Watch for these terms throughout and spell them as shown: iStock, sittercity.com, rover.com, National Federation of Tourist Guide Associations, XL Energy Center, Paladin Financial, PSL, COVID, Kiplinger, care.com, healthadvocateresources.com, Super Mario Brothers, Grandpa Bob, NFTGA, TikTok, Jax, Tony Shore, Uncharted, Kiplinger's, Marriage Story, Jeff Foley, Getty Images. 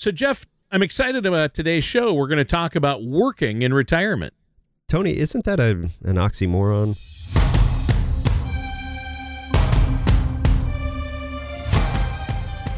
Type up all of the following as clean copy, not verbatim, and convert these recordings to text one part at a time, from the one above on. So, Jeff, I'm excited about today's show. We're going to talk about working in retirement. Tony, isn't that an oxymoron?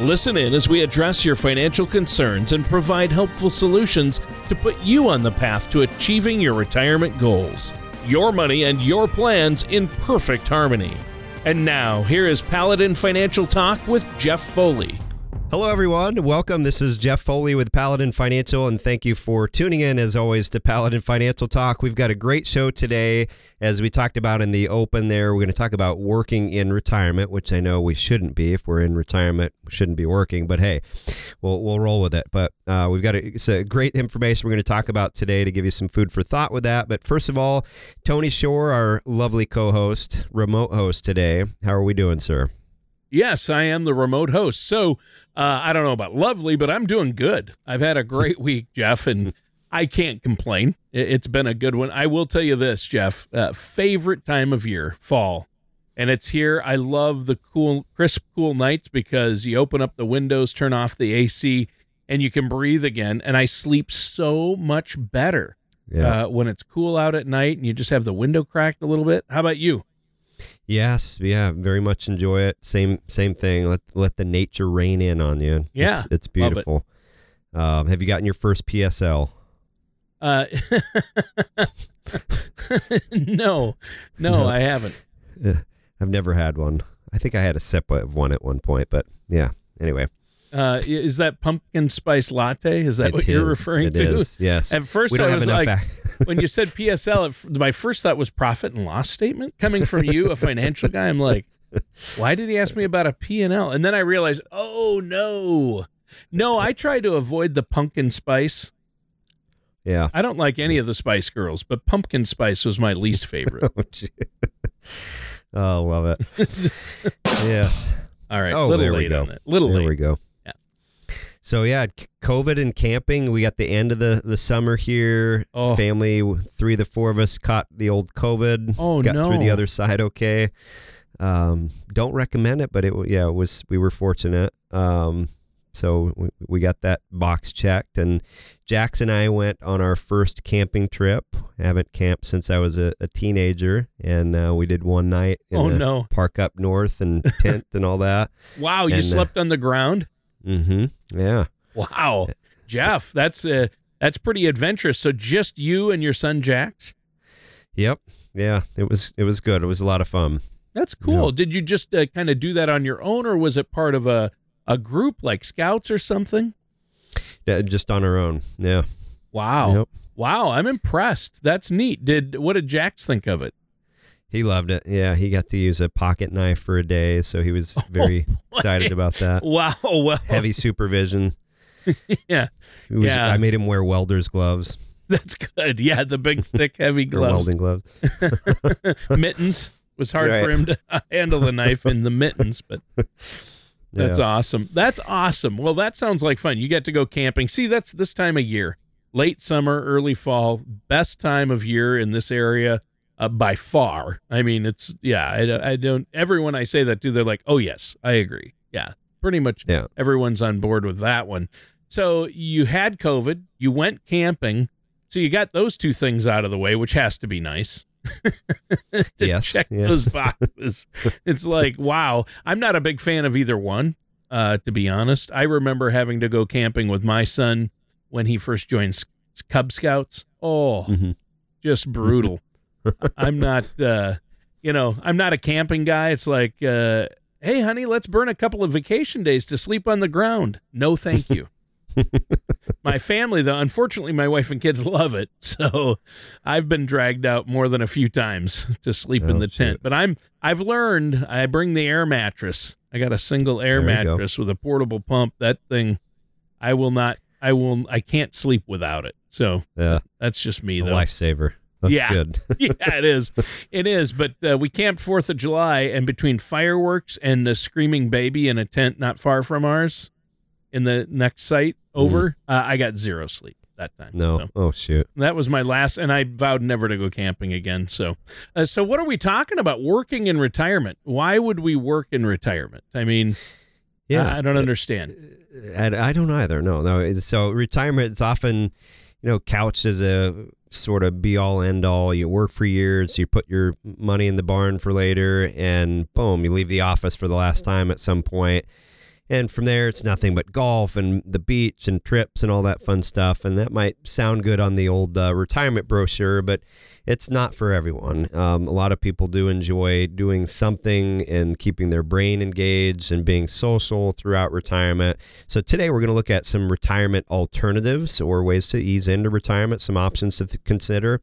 Listen in as we address your financial concerns and provide helpful solutions to put you on the path to achieving your retirement goals. Your money and your plans in perfect harmony. And now, here is Paladin Financial Talk with Jeff Foley. Hello, everyone. Welcome. This is Jeff Foley with Paladin Financial, and thank you for tuning in, as always, to Paladin Financial Talk. We've got a great show today. As we talked about in the open there, we're going to talk about working in retirement, which I know we shouldn't be. If we're in retirement, we shouldn't be working, but hey, we'll roll with it. But we've got it's great information we're going to talk about today to give you some food for thought with that. But first of all, Tony Shore, our lovely co-host, remote host today. How are we doing, sir? Yes, I am the remote host. So I don't know about lovely, but I'm doing good. I've had a great week, Jeff, and I can't complain. It's been a good one. I will tell you this, Jeff, favorite time of year, fall, and it's here. I love the cool, crisp, cool nights because you open up the windows, turn off the AC, and you can breathe again. And I sleep so much better when it's cool out at night and you just have the window cracked a little bit. How about you? Yes, yeah, very much enjoy it. Same thing. Let the nature rain in on you. Yeah, it's beautiful. It. Have you gotten your first PSL? No, I haven't. I've never had one. I think I had a sip of one at one point, but yeah. Anyway, is that pumpkin spice latte? Is that it what is, you're referring it to? Is, yes. At first, I was like, when you said PSL, my first thought was profit and loss statement coming from you, a financial guy. I'm like, why did he ask me about a P&L? And then I realized, oh no, I try to avoid the pumpkin spice. Yeah. I don't like any of the Spice Girls, but pumpkin spice was my least favorite. Oh, love it. Yes. All right. Oh, little late on it. Little there late. There we go. So yeah, COVID and camping, we got the end of the summer here. Oh. Family, 3 of the 4 of us caught the old COVID. Oh, got through the other side okay. Don't recommend it, but we were fortunate. So we got that box checked, and Jax and I went on our first camping trip. I haven't camped since I was a teenager, and we did one night in park up north and tent and all that. Wow, you slept on the ground? Mm-hmm. Yeah. Wow. Jeff, that's pretty adventurous. So just you and your son, Jax? Yep. Yeah. It was good. It was a lot of fun. That's cool. Yeah. Did you just kind of do that on your own, or was it part of a group like Scouts or something? Yeah, just on our own. Yeah. Wow. Yep. Wow. I'm impressed. That's neat. What did Jax think of it? He loved it. Yeah, he got to use a pocket knife for a day, so he was very excited about that. Wow. Well. Heavy supervision. Yeah. I made him wear welder's gloves. That's good. Yeah, the big, thick, heavy gloves. Welding gloves. Mittens. It was hard for him to handle the knife in the mittens, but that's awesome. That's awesome. Well, that sounds like fun. You get to go camping. See, that's this time of year, late summer, early fall, best time of year in this area. By far. I mean, everyone I say that to, they're like, oh yes, I agree. Yeah, pretty much everyone's on board with that one. So you had COVID, you went camping. So you got those 2 things out of the way, which has to be nice to check those boxes. It's like, wow, I'm not a big fan of either one, to be honest. I remember having to go camping with my son when he first joined Cub Scouts. Oh, just brutal. I'm not a camping guy. It's like, hey, honey, let's burn a couple of vacation days to sleep on the ground. No, thank you. My family, though, unfortunately, my wife and kids love it. So I've been dragged out more than a few times to sleep in the tent. But I've learned I bring the air mattress. I got a single air mattress with a portable pump. That thing, I can't sleep without it. So that's just me, though. Lifesaver. That's good. Yeah, it is. It is. But we camped 4th of July, and between fireworks and the screaming baby in a tent not far from ours in the next site over, I got zero sleep that time. No. So. Oh, shoot. That was my last, and I vowed never to go camping again. So, so what are we talking about? Working in retirement. Why would we work in retirement? I mean... Yeah, I don't understand. I don't either. No. So retirement is often, you know, couched as a sort of be all end all. You work for years, you put your money in the barn for later, and boom, you leave the office for the last time at some point. And from there, it's nothing but golf and the beach and trips and all that fun stuff. And that might sound good on the old retirement brochure, but it's not for everyone. A lot of people do enjoy doing something and keeping their brain engaged and being social throughout retirement. So today we're going to look at some retirement alternatives or ways to ease into retirement, some options to consider,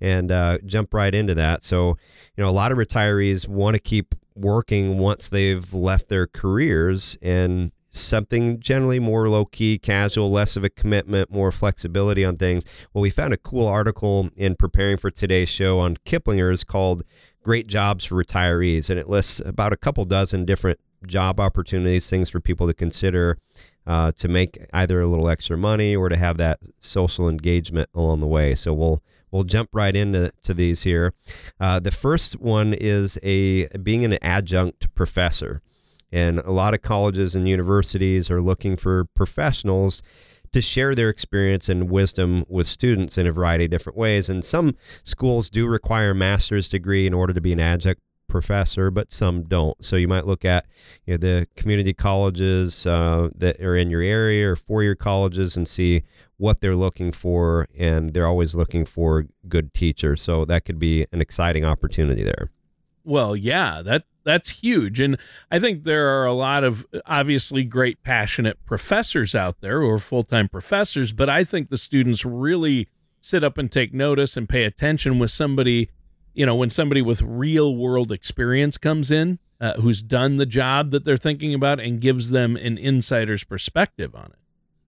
and jump right into that. So, you know, a lot of retirees want to keep working once they've left their careers, and something generally more low key, casual, less of a commitment, more flexibility on things. Well, we found a cool article in preparing for today's show on Kiplinger's called Great Jobs for Retirees. And it lists about a couple dozen different job opportunities, things for people to consider to make either a little extra money or to have that social engagement along the way. So we'll jump right into these here. The first one is being an adjunct professor. And a lot of colleges and universities are looking for professionals to share their experience and wisdom with students in a variety of different ways. And some schools do require a master's degree in order to be an adjunct professor, but some don't. So you might look at, you know, the community colleges that are in your area or four-year colleges and see what they're looking for, and they're always looking for good teachers. So that could be an exciting opportunity there. Well, yeah, that's huge. And I think there are a lot of obviously great passionate professors out there who are full-time professors, but I think the students really sit up and take notice and pay attention with somebody. You know, when somebody with real world experience comes in, who's done the job that they're thinking about and gives them an insider's perspective on it.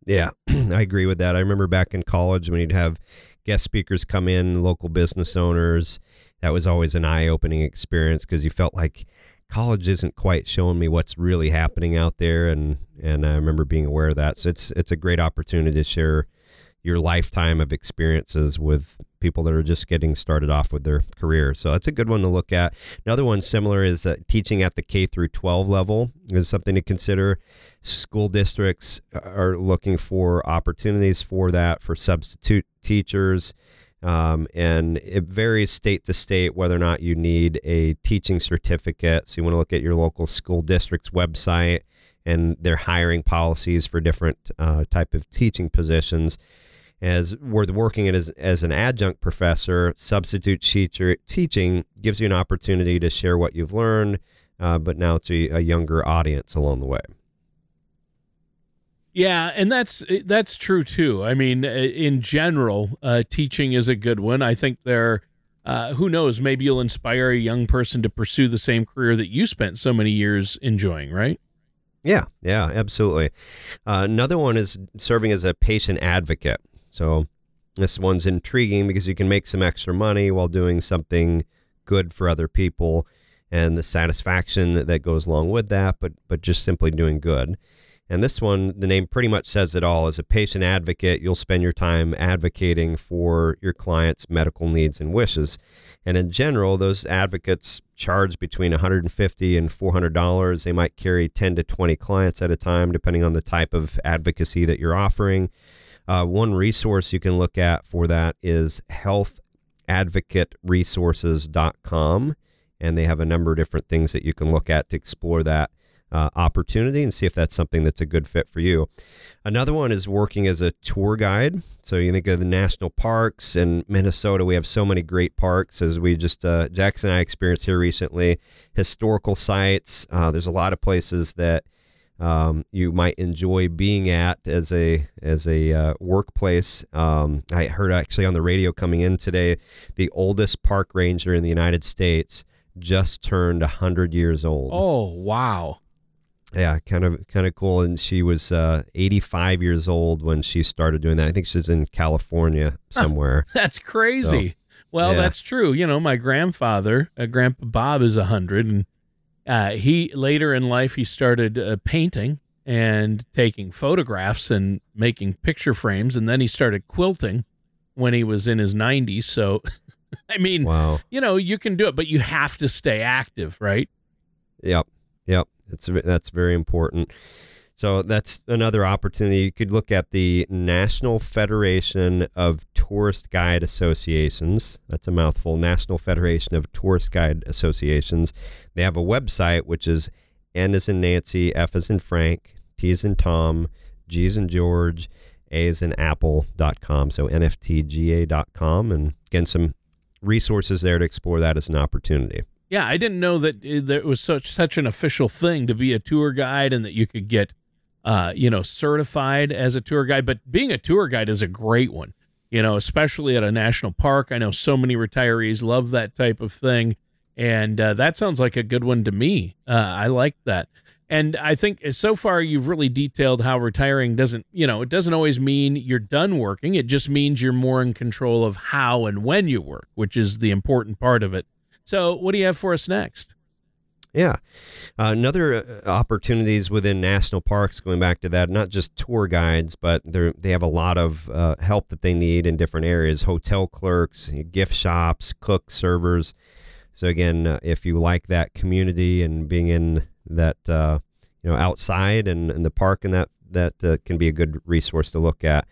Yeah, I agree with that. I remember back in college when you'd have guest speakers come in, local business owners. That was always an eye-opening experience because you felt like college isn't quite showing me what's really happening out there. And I remember being aware of that. So it's a great opportunity to share your lifetime of experiences with people that are just getting started off with their career. So that's a good one to look at. Another one similar is teaching at the K through 12 level is something to consider. School districts are looking for opportunities for that, for substitute teachers. And it varies state to state whether or not you need a teaching certificate. So you want to look at your local school district's website and their hiring policies for different type of teaching positions. As worth working it as an adjunct professor, substitute teacher teaching gives you an opportunity to share what you've learned, but now to a younger audience along the way. Yeah, and that's true too. I mean, in general, teaching is a good one. I think there, who knows, maybe you'll inspire a young person to pursue the same career that you spent so many years enjoying, right? Yeah, absolutely. Another one is serving as a patient advocate. So this one's intriguing because you can make some extra money while doing something good for other people and the satisfaction that goes along with that, but just simply doing good. And this one, the name pretty much says it all. As a patient advocate, you'll spend your time advocating for your clients' medical needs and wishes. And in general, those advocates charge between $150 and $400. They might carry 10 to 20 clients at a time, depending on the type of advocacy that you're offering. One resource you can look at for that is healthadvocateresources.com. And they have a number of different things that you can look at to explore that opportunity and see if that's something that's a good fit for you. Another one is working as a tour guide. So you think of the national parks in Minnesota. We have so many great parks, as we just, Jax and I experienced here recently, historical sites. There's a lot of places that you might enjoy being at as a workplace. I heard actually on the radio coming in today, the oldest park ranger in the United States just turned 100 years old. Oh, wow. Yeah, kind of cool. And she was 85 years old when she started doing that. I think she's in California somewhere. That's crazy. So, Well, that's true. You know, my grandfather, Grandpa Bob, is 100, and he later in life he started painting and taking photographs and making picture frames, and then he started quilting when he was in his 90s. So, I mean, you know, you can do it, but you have to stay active, right? Yep, yep. That's very important. So that's another opportunity. You could look at the National Federation of Tourist Guide Associations. That's a mouthful. National Federation of Tourist Guide Associations. They have a website, which is N as in Nancy, F as in Frank, T as in Tom, G as in George, A as in Apple.com. So NFTGA.com. And again, some resources there to explore that as an opportunity. Yeah, I didn't know that it was such an official thing to be a tour guide and that you could get certified as a tour guide, but being a tour guide is a great one, you know, especially at a national park. I know so many retirees love that type of thing. And that sounds like a good one to me. I like that. And I think so far you've really detailed how retiring doesn't, you know, it doesn't always mean you're done working. It just means you're more in control of how and when you work, which is the important part of it. So what do you have for us next? Yeah. Another opportunities within national parks, going back to that, not just tour guides, but they have a lot of help that they need in different areas, hotel clerks, gift shops, cooks, servers. So again, if you like that community and being in that, outside and the park and that can be a good resource to look at.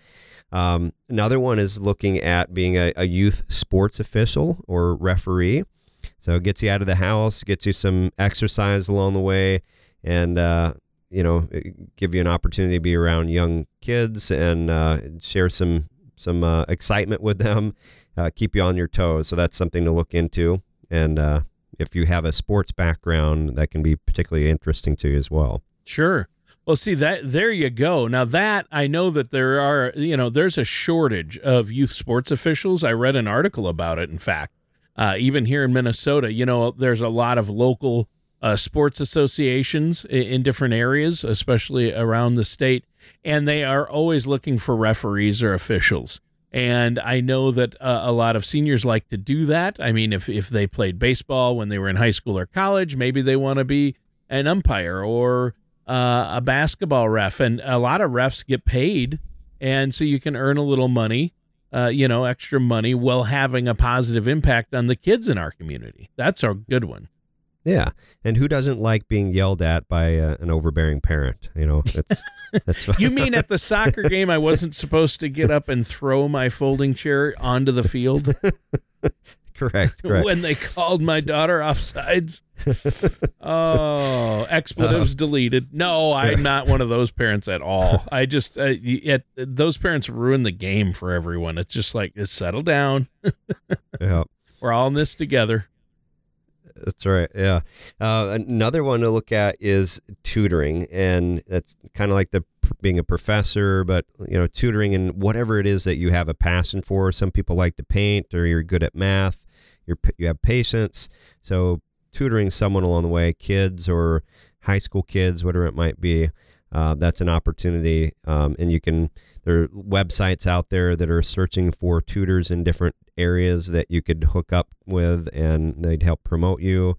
Another one is looking at being a youth sports official or referee. So it gets you out of the house, gets you some exercise along the way, and, give you an opportunity to be around young kids and share some excitement with them, keep you on your toes. So that's something to look into. And if you have a sports background, that can be particularly interesting to you as well. Sure. Well, see, that there you go. Now that I know that there are, there's a shortage of youth sports officials. I read an article about it, in fact. Even here in Minnesota, there's a lot of local sports associations in different areas, especially around the state, and they are always looking for referees or officials. And I know that a lot of seniors like to do that. I mean, if they played baseball when they were in high school or college, maybe they want to be an umpire or a basketball ref. And a lot of refs get paid, and so you can earn a little money. Extra money while having a positive impact on the kids in our community. That's a good one. Yeah. And who doesn't like being yelled at by an overbearing parent? That's You mean at the soccer game, I wasn't supposed to get up and throw my folding chair onto the field? Correct. When they called my daughter offsides. Oh, expletives deleted. No, I'm not one of those parents at all. I just, those parents ruin the game for everyone. It's just like, it's settle down. Yeah. We're all in this together. That's right. Yeah. Another one to look at is tutoring. And that's kind of like being a professor, but tutoring in whatever it is that you have a passion for. Some people like to paint, or you're good at math. You have patience. So tutoring someone along the way, kids or high school kids, whatever it might be, that's an opportunity. And there are websites out there that are searching for tutors in different areas that you could hook up with, and they'd help promote you,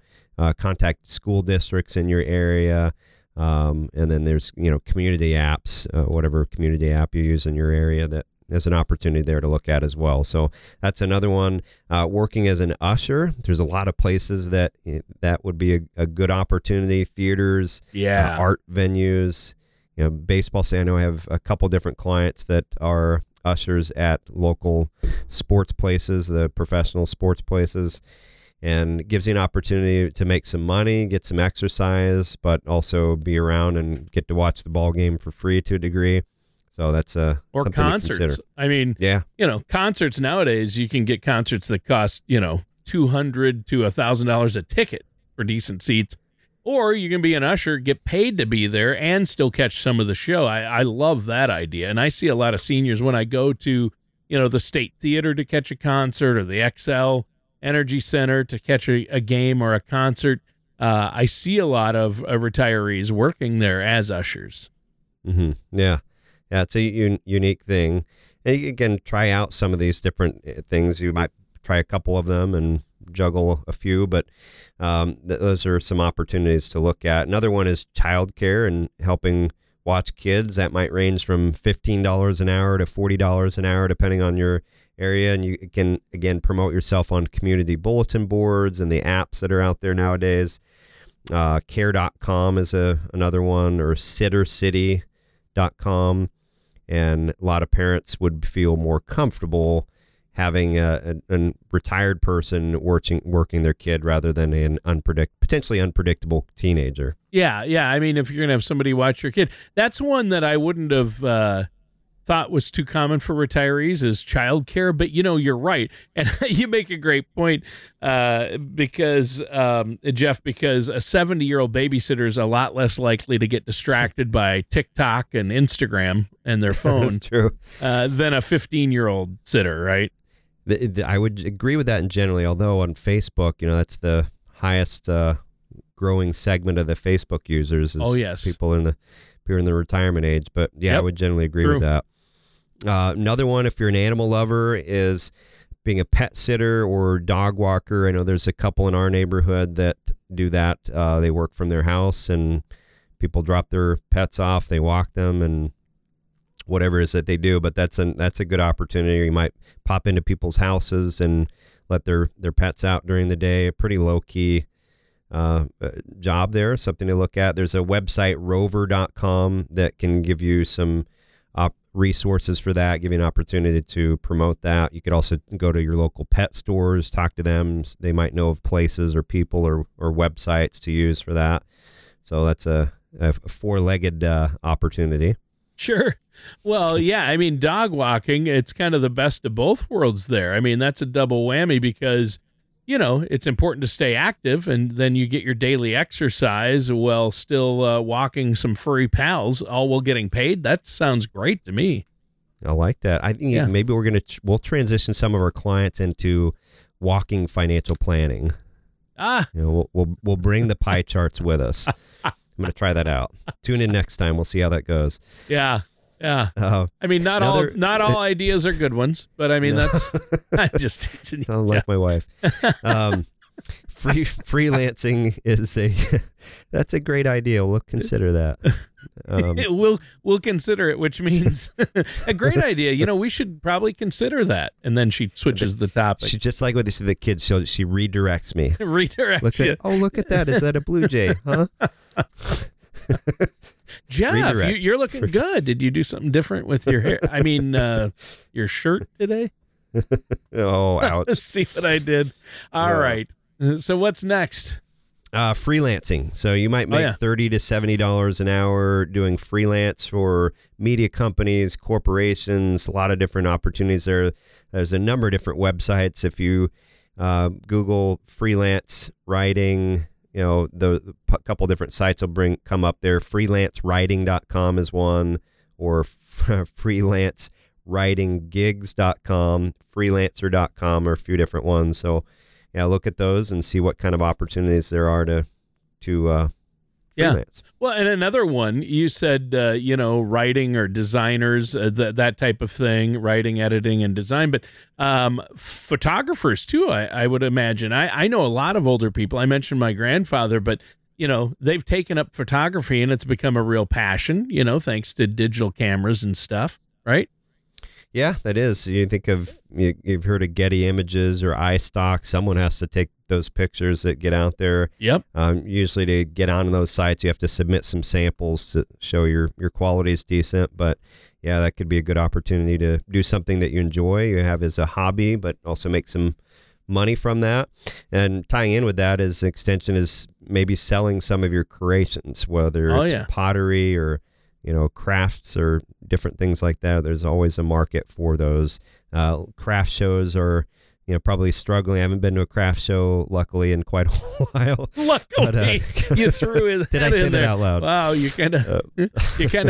contact school districts in your area. And then there's, community apps, whatever community app you use in your area, that there's an opportunity there to look at as well. So that's another one. Working as an usher, there's a lot of places that would be a good opportunity. Theaters, art venues, baseball. Say, I know I have a couple different clients that are ushers at local sports places, the professional sports places. And gives you an opportunity to make some money, get some exercise, but also be around and get to watch the ball game for free to a degree. So that's something concerts. To consider. I mean, concerts nowadays, you can get concerts that cost, $200 to $1,000 a ticket for decent seats, or you can be an usher, get paid to be there, and still catch some of the show. I love that idea, and I see a lot of seniors when I go to, the State Theater to catch a concert, or the XL Energy Center to catch a game or a concert. I see a lot of retirees working there as ushers. Mm-hmm. Yeah, it's a unique thing. And you can try out some of these different things. You might try a couple of them and juggle a few, but those are some opportunities to look at. Another one is childcare and helping watch kids. That might range from $15 an hour to $40 an hour, depending on your area. And you can, again, promote yourself on community bulletin boards and the apps that are out there nowadays. Care.com is another one, or sittercity.com. And a lot of parents would feel more comfortable having a retired person working their kid rather than an potentially unpredictable teenager. Yeah. I mean, if you're going to have somebody watch your kid, that's one that I wouldn't have thought was too common for retirees is childcare. But, you know, you're right. And you make a great point because, Jeff, a 70-year-old babysitter is a lot less likely to get distracted by TikTok and Instagram and their phone. That's true. Than a 15-year-old sitter, right? I would agree with that in generally, although on Facebook, you know, that's the highest growing segment of the Facebook users is people in the retirement age. But yeah, I would generally agree with that. Another one, if you're an animal lover, is being a pet sitter or dog walker. I know there's a couple in our neighborhood that do that. They work from their house and people drop their pets off, they walk them, and whatever it is that they do. But that's a good opportunity. You might pop into people's houses and let their pets out during the day. A pretty low key job there, something to look at. There's a website, rover.com, that can give you some resources for that, give you an opportunity to promote that. You could also go to your local pet stores, talk to them. They might know of places or people or websites to use for that. So that's a four-legged opportunity. Sure. Well, yeah, I mean, dog walking, it's kind of the best of both worlds there. I mean, that's a double whammy because, you know, it's important to stay active and then you get your daily exercise while still walking some furry pals, all while getting paid. That sounds great to me. I like that. I think maybe we'll transition some of our clients into walking financial planning. You know, we'll bring the pie charts with us. I'm going to try that out. Tune in next time. We'll see how that goes. Yeah. I mean, not all ideas are good ones, but I mean, sounds like my wife. Freelancing is that's a great idea. We'll consider that. We'll consider it, which means a great idea. You know, we should probably consider that. And then she switches the topic. She just like with the kids. She redirects me. Look at that. Is that a blue jay? Huh? Jeff, you're looking good. Did you do something different with your hair? I mean, your shirt today? Oh, ouch. See what I did. All right. So what's next? Freelancing. So you might make $30 to $70 an hour doing freelance for media companies, corporations, a lot of different opportunities there. There's a number of different websites. If you Google freelance writing, you know, a couple different sites will come up there. Freelancewriting.com is one, or freelancewritinggigs.com, freelancer.com, or a few different ones. So, yeah, look at those and see what kind of opportunities there are to freelance. Yeah. Well, and another one, you said, you know, writing or designers, that type of thing, writing, editing, and design, but photographers too, I would imagine. I know a lot of older people. I mentioned my grandfather, but, you know, they've taken up photography and it's become a real passion, you know, thanks to digital cameras and stuff, right? Yeah, that is. You think of, you've heard of Getty Images or iStock. Someone has to take those pictures that get out there. Yep. Usually to get on those sites, you have to submit some samples to show your quality is decent. But yeah, that could be a good opportunity to do something that you enjoy, you have as a hobby, but also make some money from that. And tying in with that is an extension is maybe selling some of your creations, whether it's pottery or, you know, crafts or different things like that. There's always a market for those. Craft shows are, you know, probably struggling. I haven't been to a craft show, luckily, in quite a while. Luckily, but, you threw it. Did I say that out loud? Wow, you kind of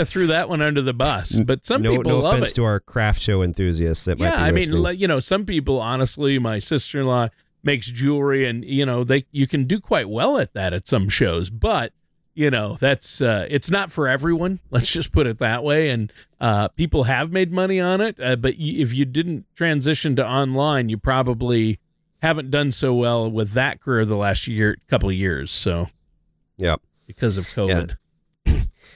threw that one under the bus. But people love it. No offense to our craft show enthusiasts that might be listening. I mean, you know, some people, honestly, my sister-in-law makes jewelry, and you know, you can do quite well at that at some shows, but. You know, that's it's not for everyone. Let's just put it that way. And people have made money on it. But if you didn't transition to online, you probably haven't done so well with that career the last couple of years. So, yeah, because of COVID. Yeah.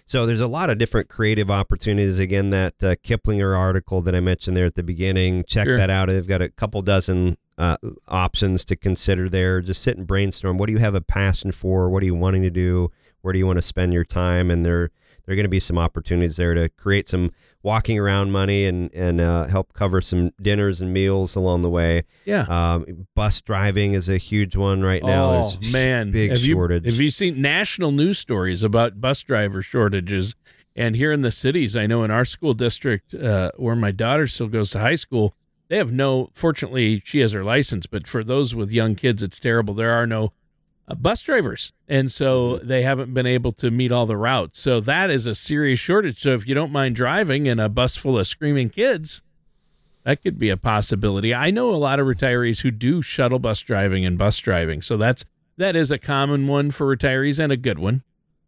So there's a lot of different creative opportunities. Again, that Kiplinger article that I mentioned there at the beginning, check that out. They've got a couple dozen options to consider there. Just sit and brainstorm. What do you have a passion for? What are you wanting to do? Where do you want to spend your time? And there are going to be some opportunities there to create some walking around money and help cover some dinners and meals along the way. Yeah. Bus driving is a huge one right now. There's man. Big shortage. Have you seen national news stories about bus driver shortages? And here in the cities, I know in our school district where my daughter still goes to high school, they have no, fortunately she has her license, but for those with young kids, it's terrible. There are no bus drivers. And so they haven't been able to meet all the routes. So that is a serious shortage. So if you don't mind driving in a bus full of screaming kids, that could be a possibility. I know a lot of retirees who do shuttle bus driving and bus driving. So that is a common one for retirees and a good one.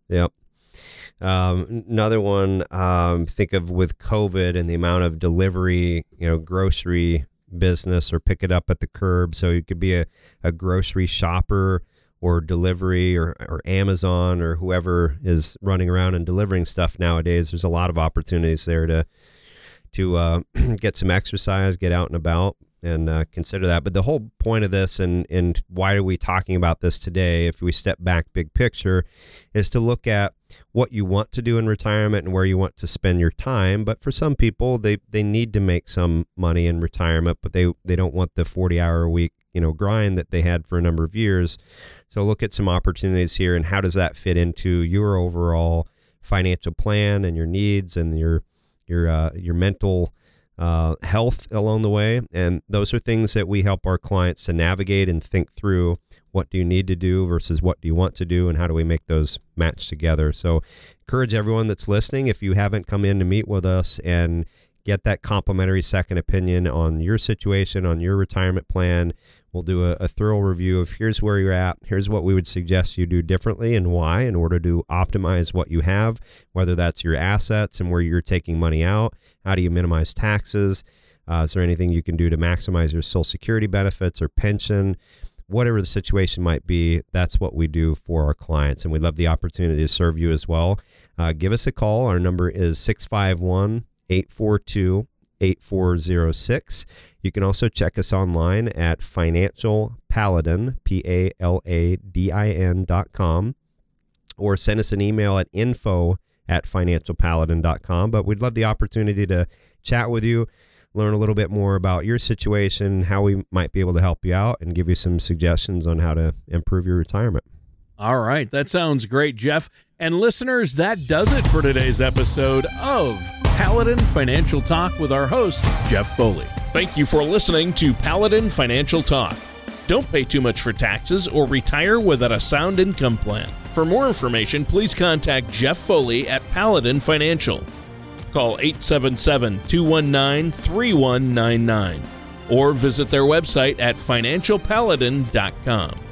Yep. Another one, think of with COVID and the amount of delivery, grocery business or pick it up at the curb. So you could be a grocery shopper or delivery or Amazon or whoever is running around and delivering stuff nowadays. There's a lot of opportunities there to get some exercise, get out and about and consider that. But the whole point of this and why are we talking about this today, if we step back big picture, is to look at what you want to do in retirement and where you want to spend your time. But for some people, they need to make some money in retirement, but they don't want the 40-hour-a-week grind that they had for a number of years. So look at some opportunities here and how does that fit into your overall financial plan and your needs and your mental health along the way. And those are things that we help our clients to navigate and think through. What do you need to do versus what do you want to do and how do we make those match together? So encourage everyone that's listening, if you haven't come in to meet with us and get that complimentary second opinion on your situation, on your retirement plan. We'll do a thorough review of here's where you're at, here's what we would suggest you do differently and why in order to optimize what you have, whether that's your assets and where you're taking money out, how do you minimize taxes, is there anything you can do to maximize your Social Security benefits or pension, whatever the situation might be, that's what we do for our clients. And we'd love the opportunity to serve you as well. Give us a call. Our number is 651-842-8406. You can also check us online at financialpaladin, PALADIN.com, or send us an email at info@financialpaladin.com. But we'd love the opportunity to chat with you, learn a little bit more about your situation, how we might be able to help you out, and give you some suggestions on how to improve your retirement. All right. That sounds great, Jeff. And listeners, that does it for today's episode of Paladin Financial Talk with our host, Jeff Foley. Thank you for listening to Paladin Financial Talk. Don't pay too much for taxes or retire without a sound income plan. For more information, please contact Jeff Foley at Paladin Financial. Call 877-219-3199 or visit their website at financialpaladin.com.